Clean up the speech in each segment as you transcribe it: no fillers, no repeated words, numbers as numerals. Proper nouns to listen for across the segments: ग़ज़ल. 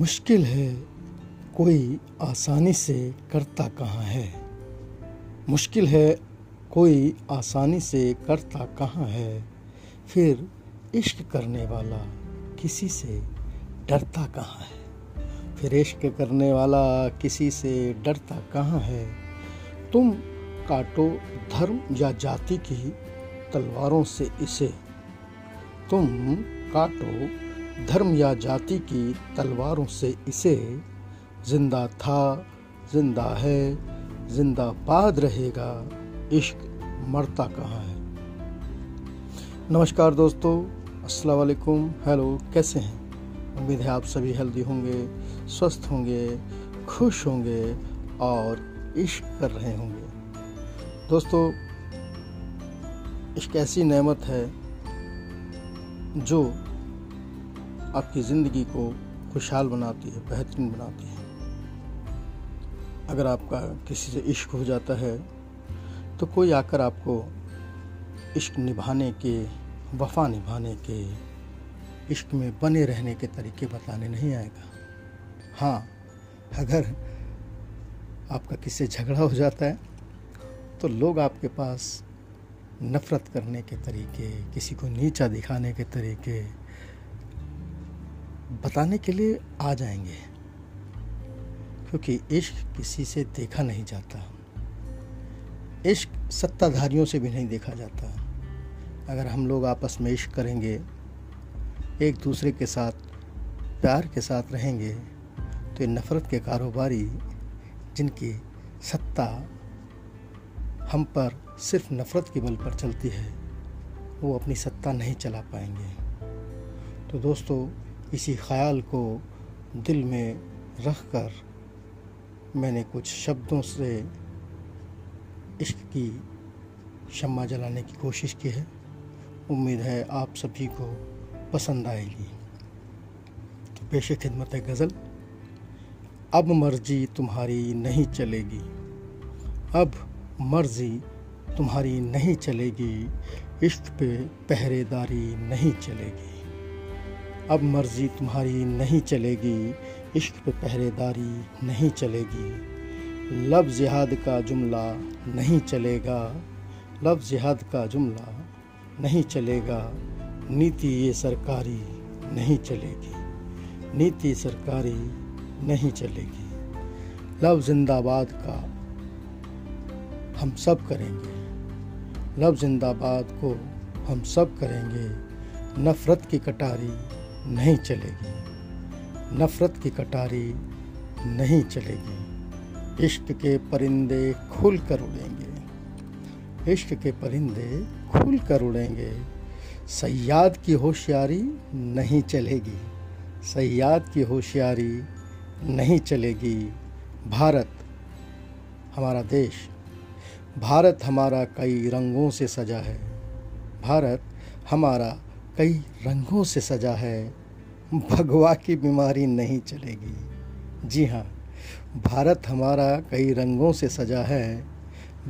मुश्किल है कोई आसानी से करता कहाँ है, मुश्किल है कोई आसानी से करता कहाँ है, फिर इश्क करने वाला किसी से डरता कहाँ है, फिर इश्क करने वाला किसी से डरता कहाँ है। तुम काटो धर्म या जाति की तलवारों से इसे, तुम काटो धर्म या जाति की तलवारों से इसे, जिंदा था जिंदा है जिंदा बाद रहेगा, इश्क मरता कहाँ है। नमस्कार दोस्तों, अस्सलाम वालेकुम, हेलो, कैसे हैं? उम्मीद है आप सभी हेल्दी होंगे, स्वस्थ होंगे, खुश होंगे और इश्क कर रहे होंगे। दोस्तों, इश्क ऐसी नेमत है जो आपकी ज़िंदगी को खुशहाल बनाती है, बेहतरीन बनाती है। अगर आपका किसी से इश्क हो जाता है तो कोई आकर आपको इश्क निभाने के, वफ़ा निभाने के, इश्क में बने रहने के तरीके बताने नहीं आएगा। हाँ, अगर आपका किससे झगड़ा हो जाता है तो लोग आपके पास नफ़रत करने के तरीके, किसी को नीचा दिखाने के तरीके बताने के लिए आ जाएंगे, क्योंकि इश्क किसी से देखा नहीं जाता, इश्क सत्ताधारियों से भी नहीं देखा जाता। अगर हम लोग आपस में इश्क करेंगे, एक दूसरे के साथ प्यार के साथ रहेंगे, तो ये नफ़रत के कारोबारी जिनकी सत्ता हम पर सिर्फ नफ़रत के बल पर चलती है, वो अपनी सत्ता नहीं चला पाएंगे। तो दोस्तों, इसी ख्याल को दिल में रख कर मैंने कुछ शब्दों से इश्क की शम्मा जलाने की कोशिश की है। उम्मीद है आप सभी को पसंद आएगी। तो पेश खिदमत है गज़ल। अब मर्जी तुम्हारी नहीं चलेगी, अब मर्जी तुम्हारी नहीं चलेगी, इश्क पे पहरेदारी नहीं चलेगी, अब मर्जी तुम्हारी नहीं चलेगी, इश्क पे पहरेदारी नहीं चलेगी। लफ्ज़ जिहाद का जुमला नहीं चलेगा, लफ्ज़ जिहाद का जुमला नहीं चलेगा, नीति ये सरकारी नहीं चलेगी, नीति सरकारी नहीं चलेगी। लफ्ज़ जिंदाबाद का हम सब करेंगे, लफ्ज़ जिंदाबाद को हम सब करेंगे, नफ़रत की कटारी नहीं चलेगी, नफ़रत की कटारी नहीं चलेगी। इश्क के परिंदे खुल कर उड़ेंगे, इश्क के परिंदे खुल कर उड़ेंगे, सयाद की होशियारी नहीं चलेगी, सयाद की होशियारी नहीं चलेगी। भारत हमारा देश, भारत हमारा कई रंगों से सजा है, भारत हमारा कई रंगों से सजा है, भगवा की बीमारी नहीं चलेगी। जी हाँ, भारत हमारा कई रंगों से सजा है,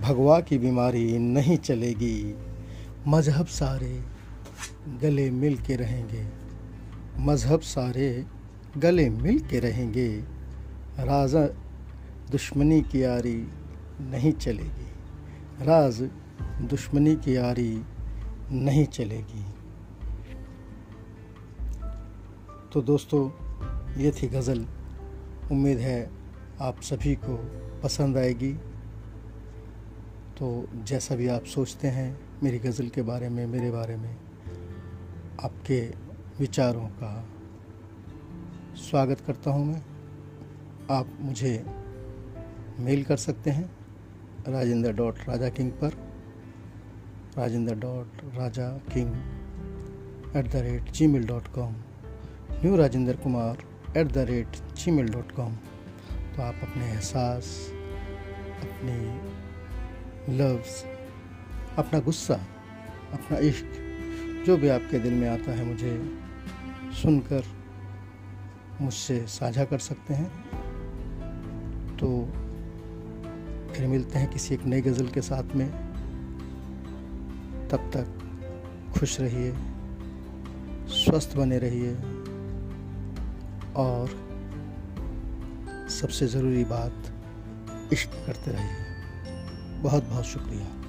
भगवा की बीमारी नहीं चलेगी। मज़हब सारे गले मिल के रहेंगे, मज़हब सारे गले मिल के रहेंगे, राज दुश्मनी की यारी नहीं चलेगी, राज दुश्मनी की यारी नहीं चलेगी। तो दोस्तों, ये थी गज़ल। उम्मीद है आप सभी को पसंद आएगी। तो जैसा भी आप सोचते हैं मेरी गज़ल के बारे में, मेरे बारे में, आपके विचारों का स्वागत करता हूं मैं। आप मुझे मेल कर सकते हैं rajendra.rajaking@gmail.com, newrajenderkumar@gmail.com। तो आप अपने एहसास, अपने लव्स, अपना गुस्सा, अपना इश्क, जो भी आपके दिल में आता है मुझे सुनकर मुझसे साझा कर सकते हैं। तो फिर मिलते हैं किसी एक नई गज़ल के साथ में। तब तक खुश रहिए, स्वस्थ बने रहिए और सबसे ज़रूरी बात, इश्क करते रहिए। बहुत बहुत शुक्रिया।